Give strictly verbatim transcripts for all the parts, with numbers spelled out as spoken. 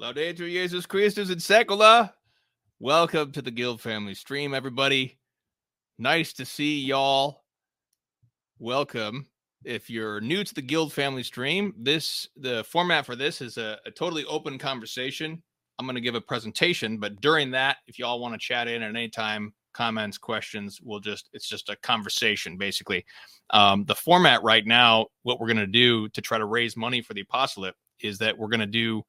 Laudator Jesus Christus in secula. Welcome to the Guild Family Stream, everybody. Nice to see y'all. Welcome. If you're new to the Guild Family Stream, this the format for this is a, a totally open conversation. I'm going to give a presentation, but during that, if y'all want to chat in at any time, comments, questions, we'll just, it's just a conversation, basically. Um, the format right now, what we're going to do to try to raise money for the apostolate is that we're going to do,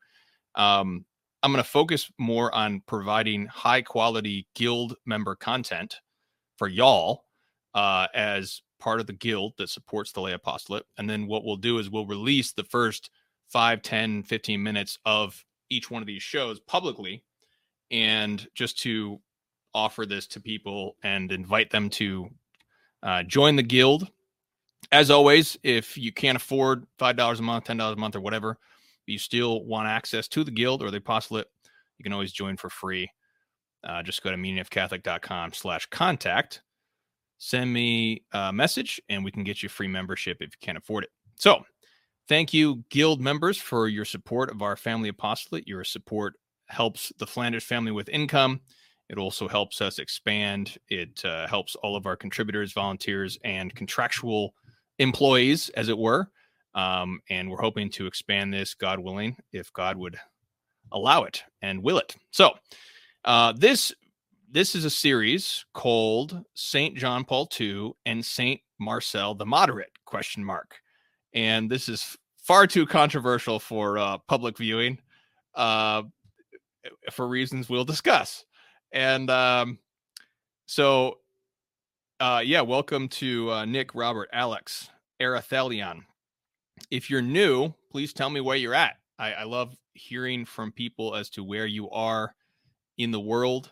um, I'm going to focus more on providing high quality guild member content for y'all uh, as part of the guild that supports the lay apostolate. And then what we'll do is we'll release the first five, ten, fifteen minutes of each one of these shows publicly, and just to offer this to people and invite them to uh, join the guild. As always, if you can't afford five dollars a month, ten dollars a month, or whatever, but you still want access to the guild or the apostolate, you can always join for free. Uh, just go to meaning of catholic dot com slash contact. Send me a message and we can get you free membership if you can't afford it. So thank you, guild members, for your support of our family apostolate. Your support helps the Flanders family with income. It also helps us expand. It uh, helps all of our contributors, volunteers, and contractual employees, as it were. Um, and we're hoping to expand this, God willing, if God would allow it and will it. So uh, this this is a series called Saint John Paul the Second and Saint Marcel the Moderate, question mark. And this is far too controversial for uh, public viewing uh, for reasons we'll discuss. And um, so, uh, yeah, welcome to uh, Nick, Robert, Alex, Arathelion. If you're new, please tell me where you're at. I, I love hearing from people as to where you are in the world.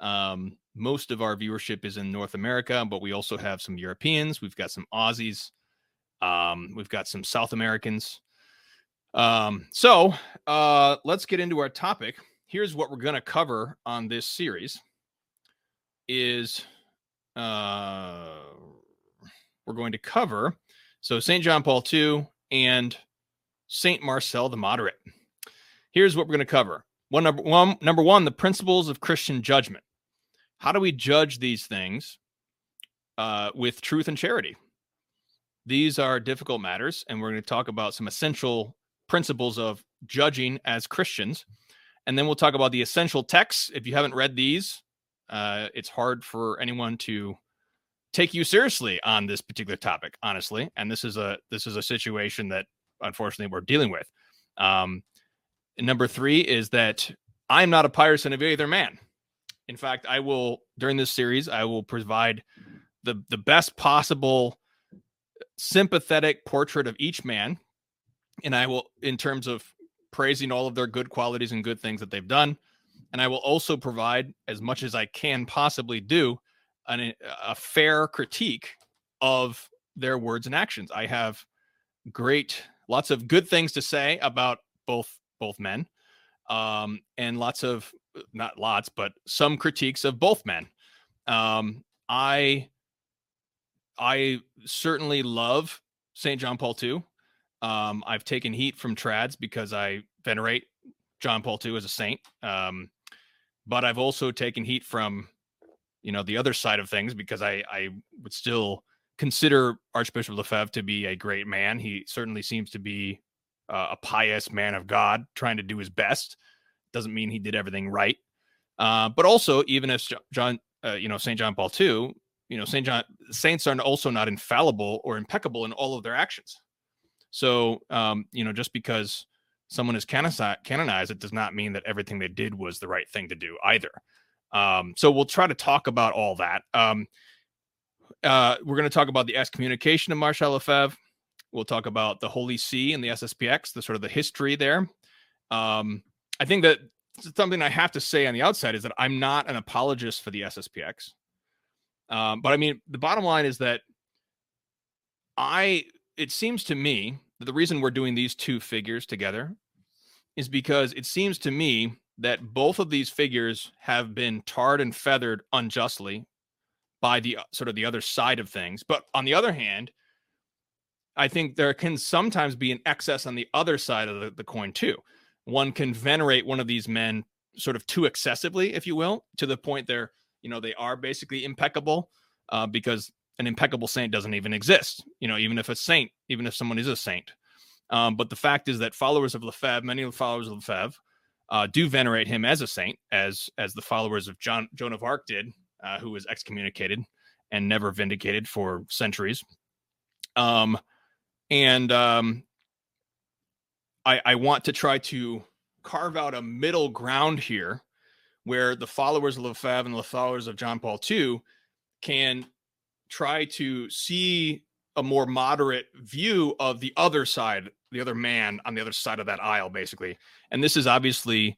Um, most of our viewership is in North America, but we also have some Europeans. We've got some Aussies. Um, we've got some South Americans. Um, so uh, let's get into our topic. Here's what we're going to cover on this series is uh, we're going to cover, so Saint John Paul the Second and Saint Marcel the Moderate. Here's what we're going to cover. One number, one, number one, the principles of Christian judgment. How do we judge these things uh, with truth and charity? These are difficult matters, and we're going to talk about some essential principles of judging as Christians. And then we'll talk about the essential texts. If you haven't read these, uh, it's hard for anyone to take you seriously on this particular topic, honestly. And this is a this is a situation that, unfortunately, we're dealing with. Um, number three is that I'm not a partisan of either man. In fact, I will, during this series, I will provide the the best possible sympathetic portrait of each man. And I will, in terms of praising all of their good qualities and good things that they've done. And I will also provide, as much as I can possibly do, an, a fair critique of their words and actions. I have great, lots of good things to say about both both men, um, and lots of, not lots, but some critiques of both men. Um, I, I certainly love Saint John Paul the Second. Um, I've taken heat from trads because I venerate John Paul the Second as a saint. Um, but I've also taken heat from, you know, the other side of things because I, I would still consider Archbishop Lefebvre to be a great man. He certainly seems to be uh, a pious man of God trying to do his best. Doesn't mean he did everything right. Uh, but also, even as John, uh, you know, Saint John Paul the Second, you know, Saint John, saints are also not infallible or impeccable in all of their actions. So, um, you know, just because someone is canonized, it does not mean that everything they did was the right thing to do either. Um, so we'll try to talk about all that. Um, uh, we're going to talk about the excommunication of Marcel Lefebvre. We'll talk about the Holy See and the S S P X, the sort of the history there. Um, I think that something I have to say on the outside is that I'm not an apologist for the S S P X. Um, but I mean, the bottom line is that I, it seems to me, the reason we're doing these two figures together is because it seems to me that both of these figures have been tarred and feathered unjustly by the sort of the other side of things. But on the other hand, I think there can sometimes be an excess on the other side of the, the coin too. one can venerate one of these men sort of too excessively, if you will, to the point they're, you know, they are basically impeccable, uh, because an impeccable saint doesn't even exist, you know, even if a saint, even if someone is a saint. Um, but the fact is that followers of Lefebvre, many of the followers of Lefebvre, uh, do venerate him as a saint, as as the followers of John, Joan of Arc did, uh, who was excommunicated and never vindicated for centuries. Um, and um, I, I want to try to carve out a middle ground here where the followers of Lefebvre and the followers of John Paul the Second can try to see a more moderate view of the other side, the other man on the other side of that aisle, basically. And this is obviously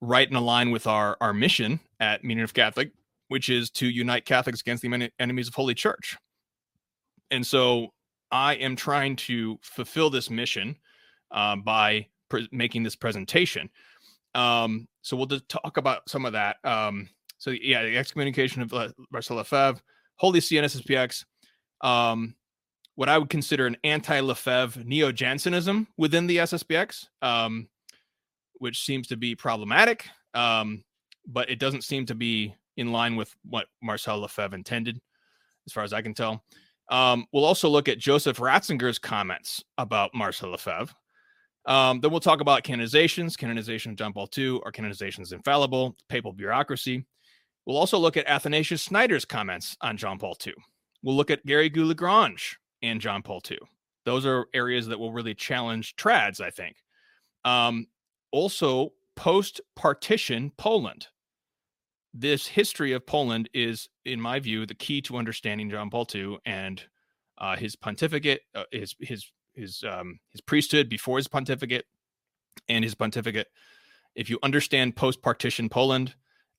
right in line with our, our mission at Meaning of Catholic, which is to unite Catholics against the enemies of Holy Church. And so I am trying to fulfill this mission uh, by pre- making this presentation. Um, so we'll just talk about some of that. Um, so yeah, the excommunication of Le- Marcel Lefebvre, Holy See and S S P X, um, what I would consider an anti-Lefebvre neo-Jansenism within the S S P X, um, which seems to be problematic, um, but it doesn't seem to be in line with what Marcel Lefebvre intended, as far as I can tell. Um, we'll also look at Joseph Ratzinger's comments about Marcel Lefebvre. Um, then we'll talk about canonizations, canonization of John Paul the Second, are canonizations infallible, papal bureaucracy. We'll also look at Athanasius Schneider's comments on John Paul the Second. We'll look at Gary Goulagrange and John Paul the Second. Those are areas that will really challenge trads, I think. Um, also, post-partition Poland. This history of Poland is, in my view, the key to understanding John Paul the Second and uh, his pontificate, uh, his his his um, his priesthood before his pontificate, and his pontificate. If you understand post-partition Poland,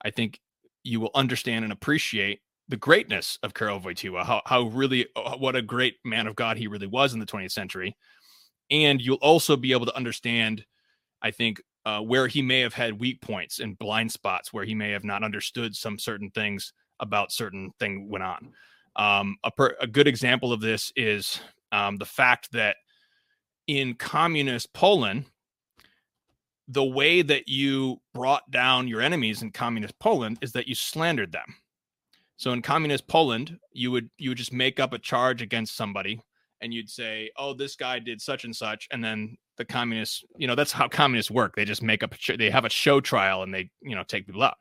I think you will understand and appreciate the greatness of Karol Wojtyla, how how really what a great man of God he really was in the twentieth century, and you'll also be able to understand, I think, Uh, where he may have had weak points and blind spots, where he may have not understood some certain things about certain thing went on. Um, a, per, a good example of this is um, the fact that in communist Poland, the way that you brought down your enemies in communist Poland is that you slandered them. So in communist Poland, you would you would just make up a charge against somebody, and you'd say, "Oh, this guy did such and such," and then the communists, you know, that's how communists work. They just make up, a, they have a show trial and they, you know, take people out.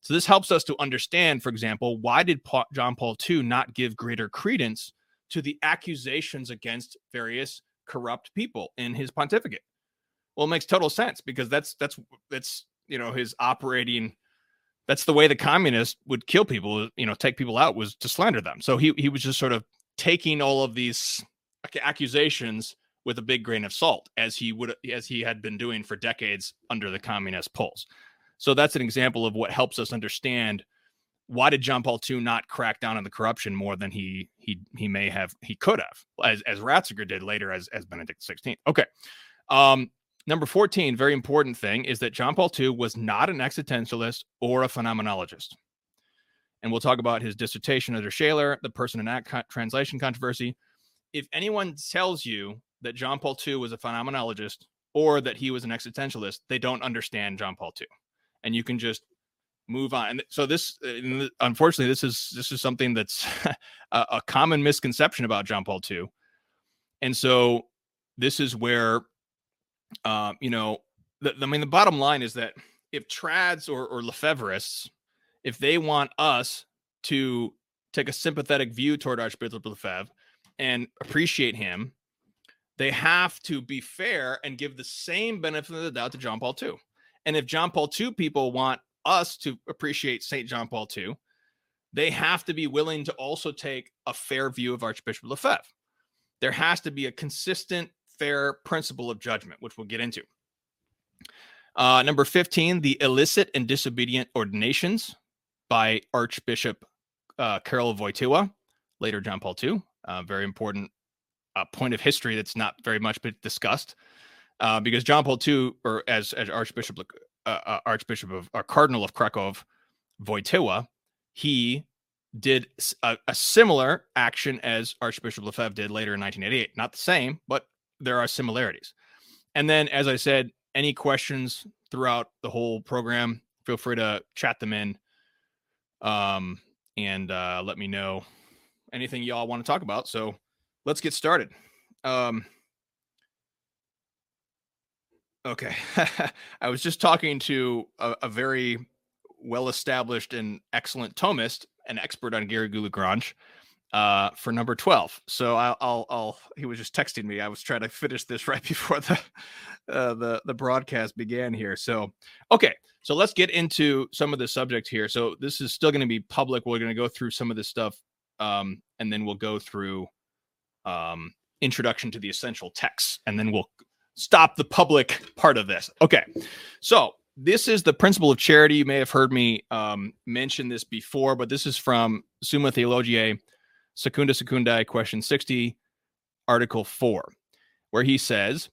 So this helps us to understand, for example, why did Paul, John Paul the Second not give greater credence to the accusations against various corrupt people in his pontificate? Well, it makes total sense because that's, that's, that's, you know, his operating, that's the way the communists would kill people, you know, take people out, was to slander them. So he, he was just sort of taking all of these accusations with a big grain of salt, as he would, as he had been doing for decades under the communist Poles. So that's an example of what helps us understand why did John Paul the Second not crack down on the corruption more than he he he may have, he could have, as, as Ratzinger did later as, as Benedict the Sixteenth. Okay. Um, number fourteen, very important thing, is that John Paul the Second was not an existentialist or a phenomenologist. And we'll talk about his dissertation under Shaler, the Person and Act co- translation controversy. If anyone tells you that John Paul the Second was a phenomenologist or that he was an existentialist, they don't understand John Paul the Second, and you can just move on. And so this, unfortunately, this is, this is something that's a, a common misconception about John Paul the Second. And so this is where, uh, you know, the, I mean, the bottom line is that if trads or, or Lefebvrists, if they want us to take a sympathetic view toward Archbishop Lefebvre and appreciate him, they have to be fair and give the same benefit of the doubt to John Paul the Second. And if John Paul the Second people want us to appreciate Saint John Paul the Second, they have to be willing to also take a fair view of Archbishop Lefebvre. There has to be a consistent, fair principle of judgment, which we'll get into. Uh, number fifteen, the illicit and disobedient ordinations by Archbishop uh, Karol Wojtyla, later John Paul the Second. Uh, very important a point of history that's not very much discussed, uh, because John Paul the Second, or as, as Archbishop uh, Archbishop of or Cardinal of Krakow, Wojtyla, he did a, a similar action as Archbishop Lefebvre did later in nineteen eighty-eight. Not the same, but there are similarities. And then, as I said, any questions throughout the whole program, feel free to chat them in, um, and uh, let me know anything y'all want to talk about. So let's get started. Um, okay. I was just talking to a, a very well-established and excellent Thomist, an expert on Gary Goulagrange, uh, for number twelve. So I'll, I'll, I'll, he was just texting me. I was trying to finish this right before the, uh, the, the broadcast began here. So, okay. So let's get into some of the subject here. So this is still going to be public. We're going to go through some of this stuff. Um, and then we'll go through, um, introduction to the essential texts, and then we'll stop the public part of this. Okay. So this is the principle of charity. You may have heard me, um, mention this before, but this is from Summa Theologiae, Secunda Secundae, question sixty, article four, where he says,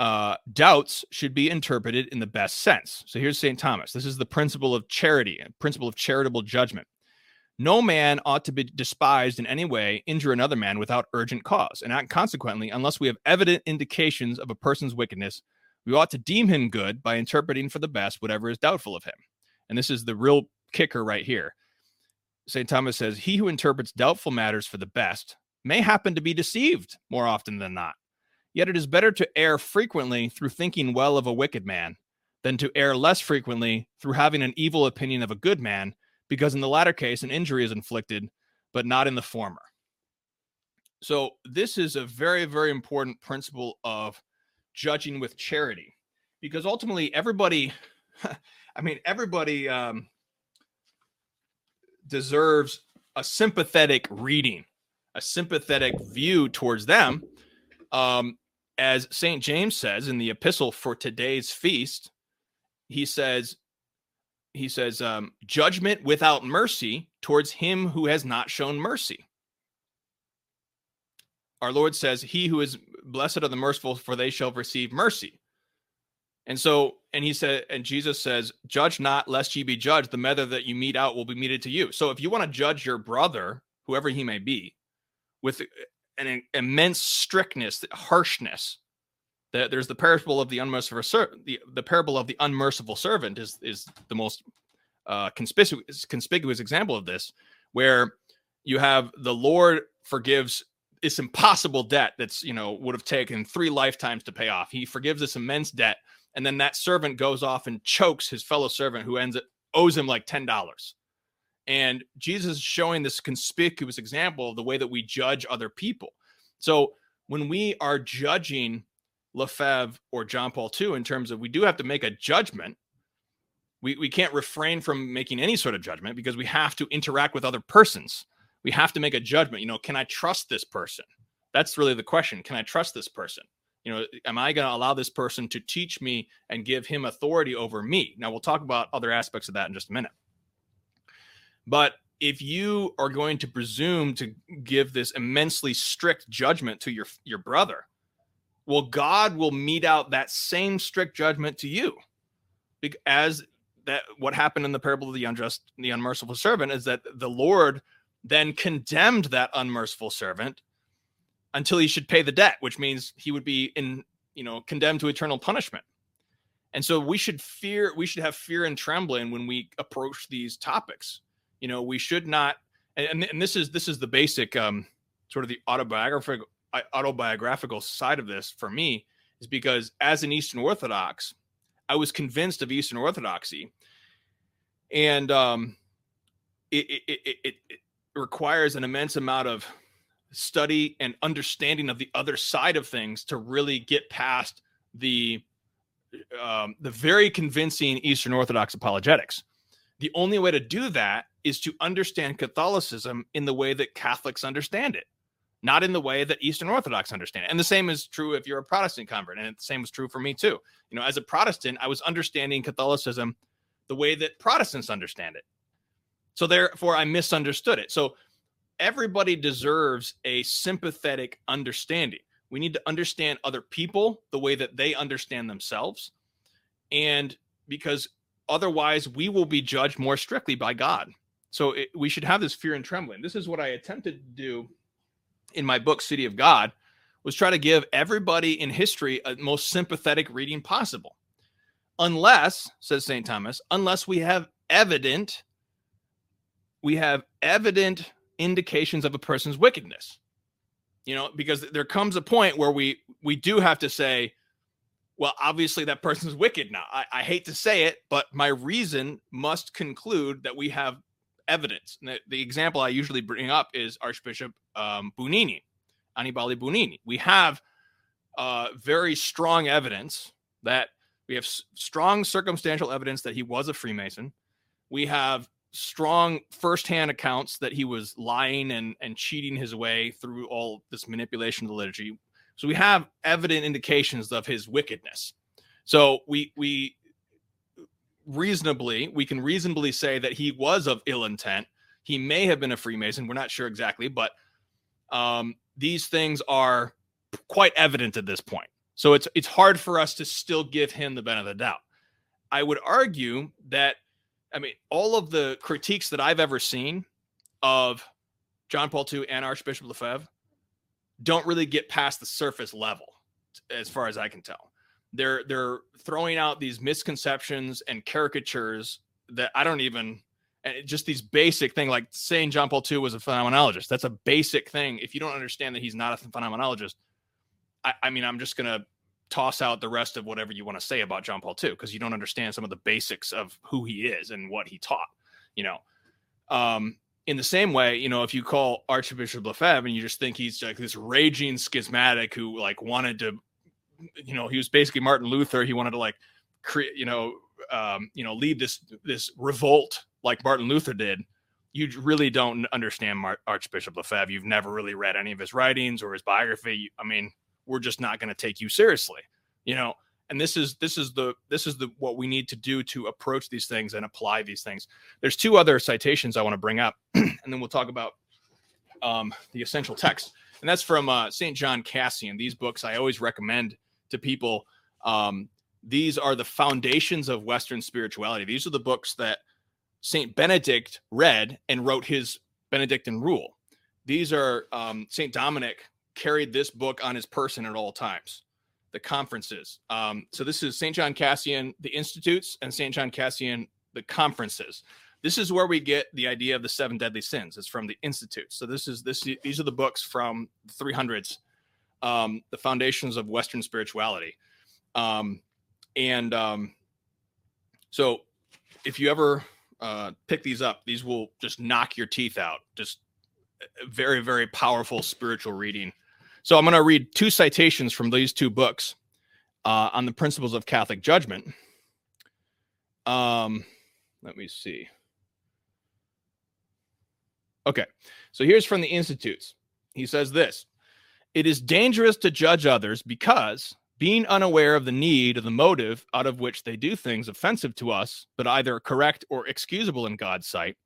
uh, doubts should be interpreted in the best sense. So here's Saint Thomas. This is the principle of charity, principle of charitable judgment. No man ought to be despised in any way, injure another man without urgent cause, and consequently, unless we have evident indications of a person's wickedness, we ought to deem him good by interpreting for the best whatever is doubtful of him. And this is the real kicker right here. Saint Thomas says, he who interprets doubtful matters for the best may happen to be deceived more often than not. Yet it is better to err frequently through thinking well of a wicked man than to err less frequently through having an evil opinion of a good man, because in the latter case, an injury is inflicted, but not in the former. So this is a very, very important principle of judging with charity, because ultimately everybody, I mean, everybody, um, deserves a sympathetic reading, a sympathetic view towards them. Um, as Saint James says in the epistle for today's feast, he says, he says, um, judgment without mercy towards him who has not shown mercy. Our Lord says, he who is blessed are the merciful, for they shall receive mercy. And so, and he said, and Jesus says, judge not lest ye be judged. The measure that you mete out will be meted to you. So if you want to judge your brother, whoever he may be, with an immense strictness, harshness, that there's the parable of the unmerciful servant. The, the parable of the unmerciful servant is, is the most uh, conspicuous, conspicuous example of this, where you have the Lord forgives this impossible debt that's, you know, would have taken three lifetimes to pay off. He forgives this immense debt. And then that servant goes off and chokes his fellow servant who ends up owes him like ten dollars. And Jesus is showing this conspicuous example of the way that we judge other people. So when we are judging Lefebvre or John Paul the Second, in terms of we do have to make a judgment, we, we can't refrain from making any sort of judgment because we have to interact with other persons. We have to make a judgment. You know, can I trust this person? That's really the question. Can I trust this person? You know, am I going to allow this person to teach me and give him authority over me? Now, we'll talk about other aspects of that in just a minute. But if you are going to presume to give this immensely strict judgment to your, your brother, well, God will mete out that same strict judgment to you. As that, what happened in the parable of the unjust, the unmerciful servant is that the Lord then condemned that unmerciful servant until he should pay the debt, which means he would be in, you know, condemned to eternal punishment. And so we should fear, we should have fear and trembling when we approach these topics. You know, we should not, and, and this is, this is the basic, um, sort of the autobiographical, autobiographical side of this for me, is because as an Eastern Orthodox, I was convinced of Eastern Orthodoxy, and, um, it, it, it, it, it requires an immense amount of study and understanding of the other side of things to really get past the um, the very convincing Eastern Orthodox apologetics. The only way to do that is to understand Catholicism in the way that Catholics understand it, not in the way that Eastern Orthodox understand it. And the same is true if you're a Protestant convert, and the same was true for me too. You know, as a Protestant, I was understanding Catholicism the way that Protestants understand it. So therefore, I misunderstood it. So everybody deserves a sympathetic understanding. We need to understand other people the way that they understand themselves. And because otherwise we will be judged more strictly by God. So it, we should have this fear and trembling. This is what I attempted to do in my book, City of God, was try to give everybody in history a most sympathetic reading possible. unless, says Saint Thomas, unless we have evident, we have evident indications of a person's wickedness. You know, because there comes a point where we we do have to say, well, obviously that person's wicked now. I, I hate to say it, but my reason must conclude that we have evidence. And the, the example I usually bring up is Archbishop um, Bunini, Annibale Bunini. We have uh, very strong evidence that we have s- strong circumstantial evidence that he was a Freemason. We have strong firsthand accounts that he was lying and, and cheating his way through all this manipulation of the liturgy. So we have evident indications of his wickedness. So we we reasonably, we can reasonably say that he was of ill intent. He may have been a Freemason. We're not sure exactly, but um, these things are quite evident at this point. So it's it's hard for us to still give him the benefit of the doubt. I would argue that, I mean, all of the critiques that I've ever seen of John Paul the Second and Archbishop Lefebvre don't really get past the surface level, as far as I can tell. They're they're throwing out these misconceptions and caricatures that I don't even, and just these basic things, like saying John Paul the Second was a phenomenologist. That's a basic thing. If you don't understand that he's not a phenomenologist, I, I mean, I'm just going to toss out the rest of whatever you want to say about John Paul the Second, because you don't understand some of the basics of who he is and what he taught, you know. Um, in the same way, you know, if you call Archbishop Lefebvre and you just think he's like this raging schismatic who like wanted to, you know, he was basically Martin Luther. He wanted to like create, you know, um, you know, lead this, this revolt like Martin Luther did. You really don't understand Mar- Archbishop Lefebvre. You've never really read any of his writings or his biography. I mean, we're just not going to take you seriously, you know, and this is, this is the, this is the, what we need to do to approach these things and apply these things. There's two other citations I want to bring up, and then we'll talk about um, the essential text. And that's from uh, Saint John Cassian. These books I always recommend to people. Um, these are the foundations of Western spirituality. These are the books that Saint Benedict read and wrote his Benedictine rule. These are um, Saint Dominic carried this book on his person at all times, the Conferences. Um, so this is Saint John Cassian, the Institutes, and Saint John Cassian, the Conferences. This is where we get the idea of the seven deadly sins. It's from the Institutes. So this is this. These are the books from the three hundreds, um, the foundations of Western spirituality. Um, and um, so if you ever uh, pick these up, these will just knock your teeth out. Just very, very powerful spiritual reading. So I'm going to read two citations from these two books uh, on the principles of Catholic judgment. Um, let me see. Okay, so here's from the Institutes. He says this: it is dangerous to judge others because, being unaware of the need or the motive out of which they do things offensive to us, but either correct or excusable in God's sight,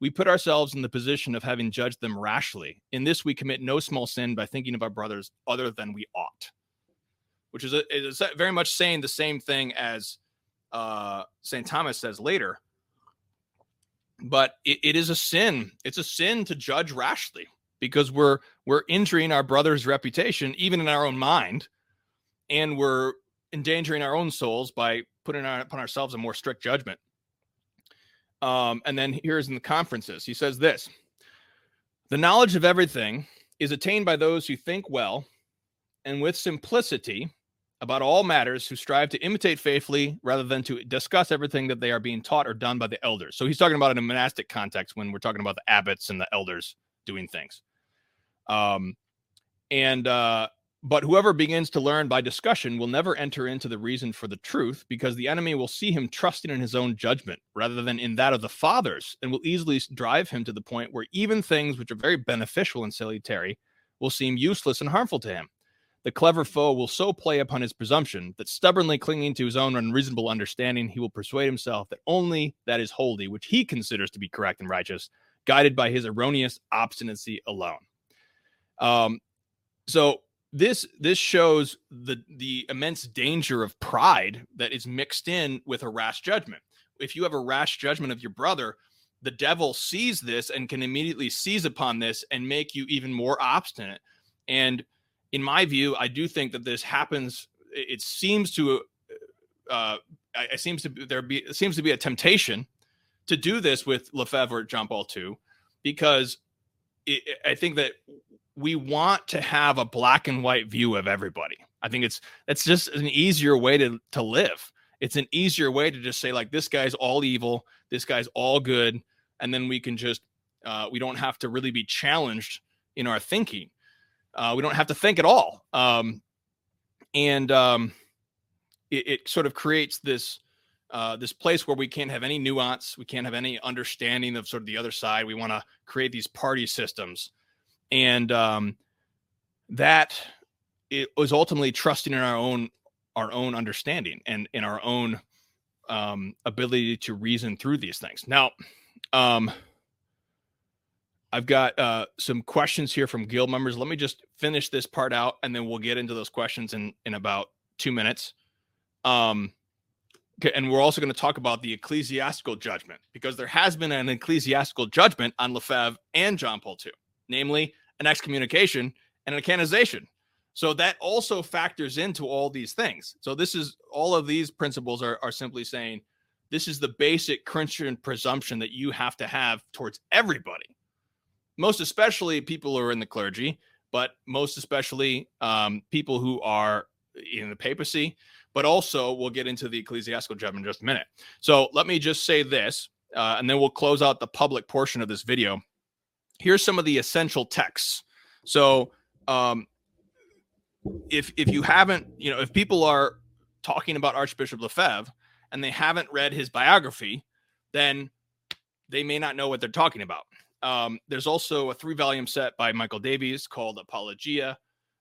we put ourselves in the position of having judged them rashly. In this, we commit no small sin by thinking of our brothers other than we ought, which is, a, is a very much saying the same thing as uh, Saint Thomas says later. But it, it is a sin. It's a sin to judge rashly because we're we're injuring our brother's reputation, even in our own mind, and we're endangering our own souls by putting our, upon ourselves a more strict judgment. Um, and then here's in the Conferences. He says this: the knowledge of everything is attained by those who think well and with simplicity about all matters, who strive to imitate faithfully rather than to discuss everything that they are being taught or done by the elders. So he's talking about in a monastic context when we're talking about the abbots and the elders doing things. Um, and, uh, but whoever begins to learn by discussion will never enter into the reason for the truth, because the enemy will see him trusting in his own judgment rather than in that of the fathers, and will easily drive him to the point where even things which are very beneficial and salutary will seem useless and harmful to him. The clever foe will so play upon his presumption that, stubbornly clinging to his own unreasonable understanding, he will persuade himself that only that is holy which he considers to be correct and righteous, guided by his erroneous obstinacy alone. Um, so, This this shows the, the immense danger of pride that is mixed in with a rash judgment. If you have a rash judgment of your brother, the devil sees this and can immediately seize upon this and make you even more obstinate. And in my view, I do think that this happens. It seems to uh, I, I seems to be, there be it seems to be a temptation to do this with Lefebvre at John Paul two, because it, I think that we want to have a black and white view of everybody. I think it's it's just an easier way to to live. It's an easier way to just say, like, this guy's all evil, this guy's all good, and then we can just uh, we don't have to really be challenged in our thinking. Uh, we don't have to think at all, um, and um, it, it sort of creates this uh, this place where we can't have any nuance, we can't have any understanding of sort of the other side. We want to create these party systems, and um, that it was ultimately trusting in our own our own understanding and in our own um, ability to reason through these things. Now, um, I've got uh, some questions here from guild members. Let me just finish this part out, and then we'll get into those questions in, in about two minutes. Um, okay, and we're also going to talk about the ecclesiastical judgment, because there has been an ecclesiastical judgment on Lefebvre and John Paul two, namely an excommunication and a canonization. So that also factors into all these things. So this is, all of these principles are, are simply saying, this is the basic Christian presumption that you have to have towards everybody, most especially people who are in the clergy, but most especially um, people who are in the papacy. But also, we'll get into the ecclesiastical judgment in just a minute. So let me just say this, uh, and then we'll close out the public portion of this video. Here's some of the essential texts. So, um, If if you haven't, you know, if people are talking about Archbishop Lefebvre and they haven't read his biography, then they may not know what they're talking about. Um, there's also a three-volume set by Michael Davies called Apologia.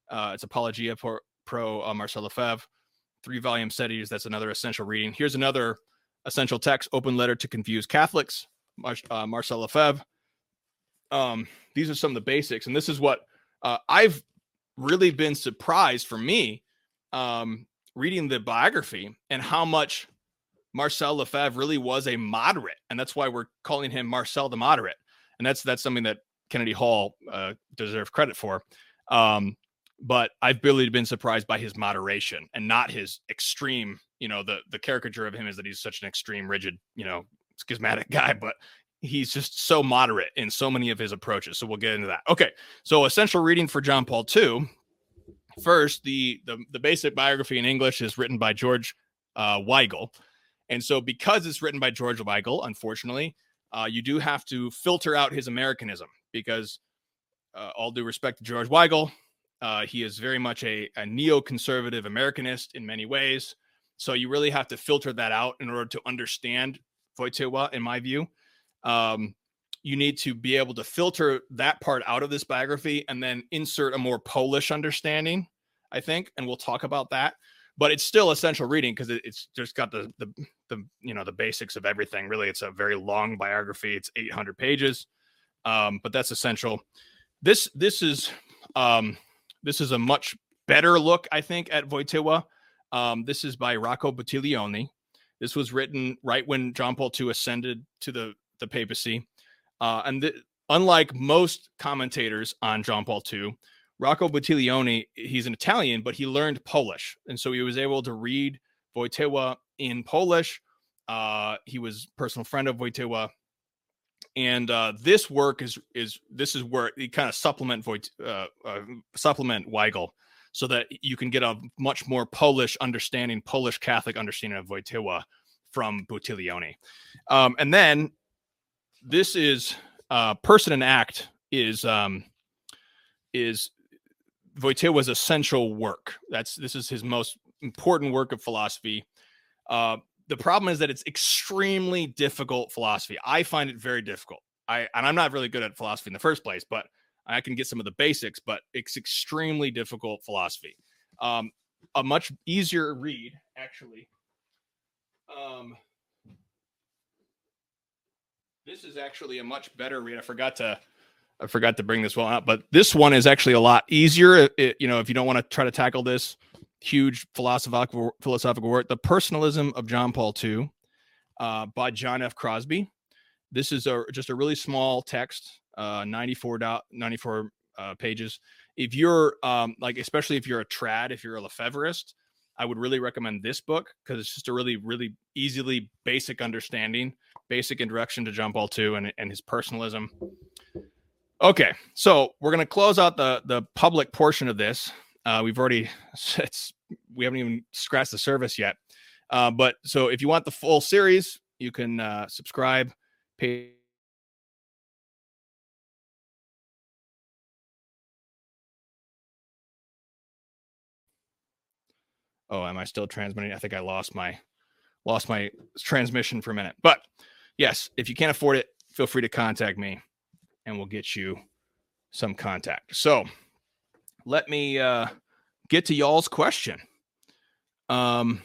Uh, it's Apologia pro, pro uh, Marcel Lefebvre. Three-volume set. That's another essential reading. Here's another essential text, Open Letter to Confused Catholics, Mar- uh, Marcel Lefebvre. Um, these are some of the basics, and this is what uh, I've really been surprised for me um, reading the biography and how much Marcel Lefebvre really was a moderate. And that's why we're calling him Marcel the Moderate. And that's that's something that Kennedy Hall uh, deserves credit for. Um, but I've really been surprised by his moderation and not his extreme, you know, the, the caricature of him is that he's such an extreme, rigid, you know, schismatic guy, but he's just so moderate in so many of his approaches. So we'll get into that. Okay. So essential reading for John Paul two. First, the, the, the basic biography in English is written by George uh, Weigel. And so because it's written by George Weigel, unfortunately, uh, you do have to filter out his Americanism, because uh, all due respect to George Weigel, uh, he is very much a, a neoconservative Americanist in many ways. So you really have to filter that out in order to understand Wojtyla, in my view. Um, you need to be able to filter that part out of this biography and then insert a more Polish understanding, I think. And we'll talk about that, but it's still essential reading because it, it's just got the, the, the, you know, the basics of everything. Really, it's a very long biography. It's eight hundred pages. Um, but that's essential. This, this is, um, this is a much better look, I think, at Wojtyla. Um, this is by Rocco Buttiglione. This was written right when John Paul two ascended to the, the papacy. Uh, and th- unlike most commentators on John Paul two, Rocco Buttiglione, he's an Italian, but he learned Polish. And so he was able to read Wojtyla in Polish. Uh, he was a personal friend of Wojtyla. And uh, this work is, is this is where he kind of supplement Wojt- uh, uh, supplement Weigel so that you can get a much more Polish understanding, Polish Catholic understanding of Wojtyla from Buttiglione. Um, and then This is uh, Person and Act is um, is Wojtyla's essential work. That's this is his most important work of philosophy. Uh, the problem is that it's extremely difficult philosophy. I find it very difficult. I and I'm not really good at philosophy in the first place, but I can get some of the basics. But it's extremely difficult philosophy. Um, a much easier read, actually. Um, This is actually a much better read. I forgot to, I forgot to bring this one up, but this one is actually a lot easier. It, you know, if you don't want to try to tackle this huge philosophical philosophical work, the Personalism of John Paul two, uh, by John F Crosby. This is a just a really small text, uh, ninety-four ninety-four uh, pages. If you're um, like, especially if you're a trad, if you're a Lefebvrist, I would really recommend this book because it's just a really, really easily basic understanding, basic introduction to John Paul the Second and, and his personalism. Okay, so we're going to close out the, the public portion of this. Uh, we've already, it's, we haven't even scratched the surface yet. Uh, but so if you want the full series, you can uh, subscribe, pay. Oh, am I still transmitting? I think I lost my lost my transmission for a minute. But yes, if you can't afford it, feel free to contact me and we'll get you some contact. So let me uh, get to y'all's question. Um,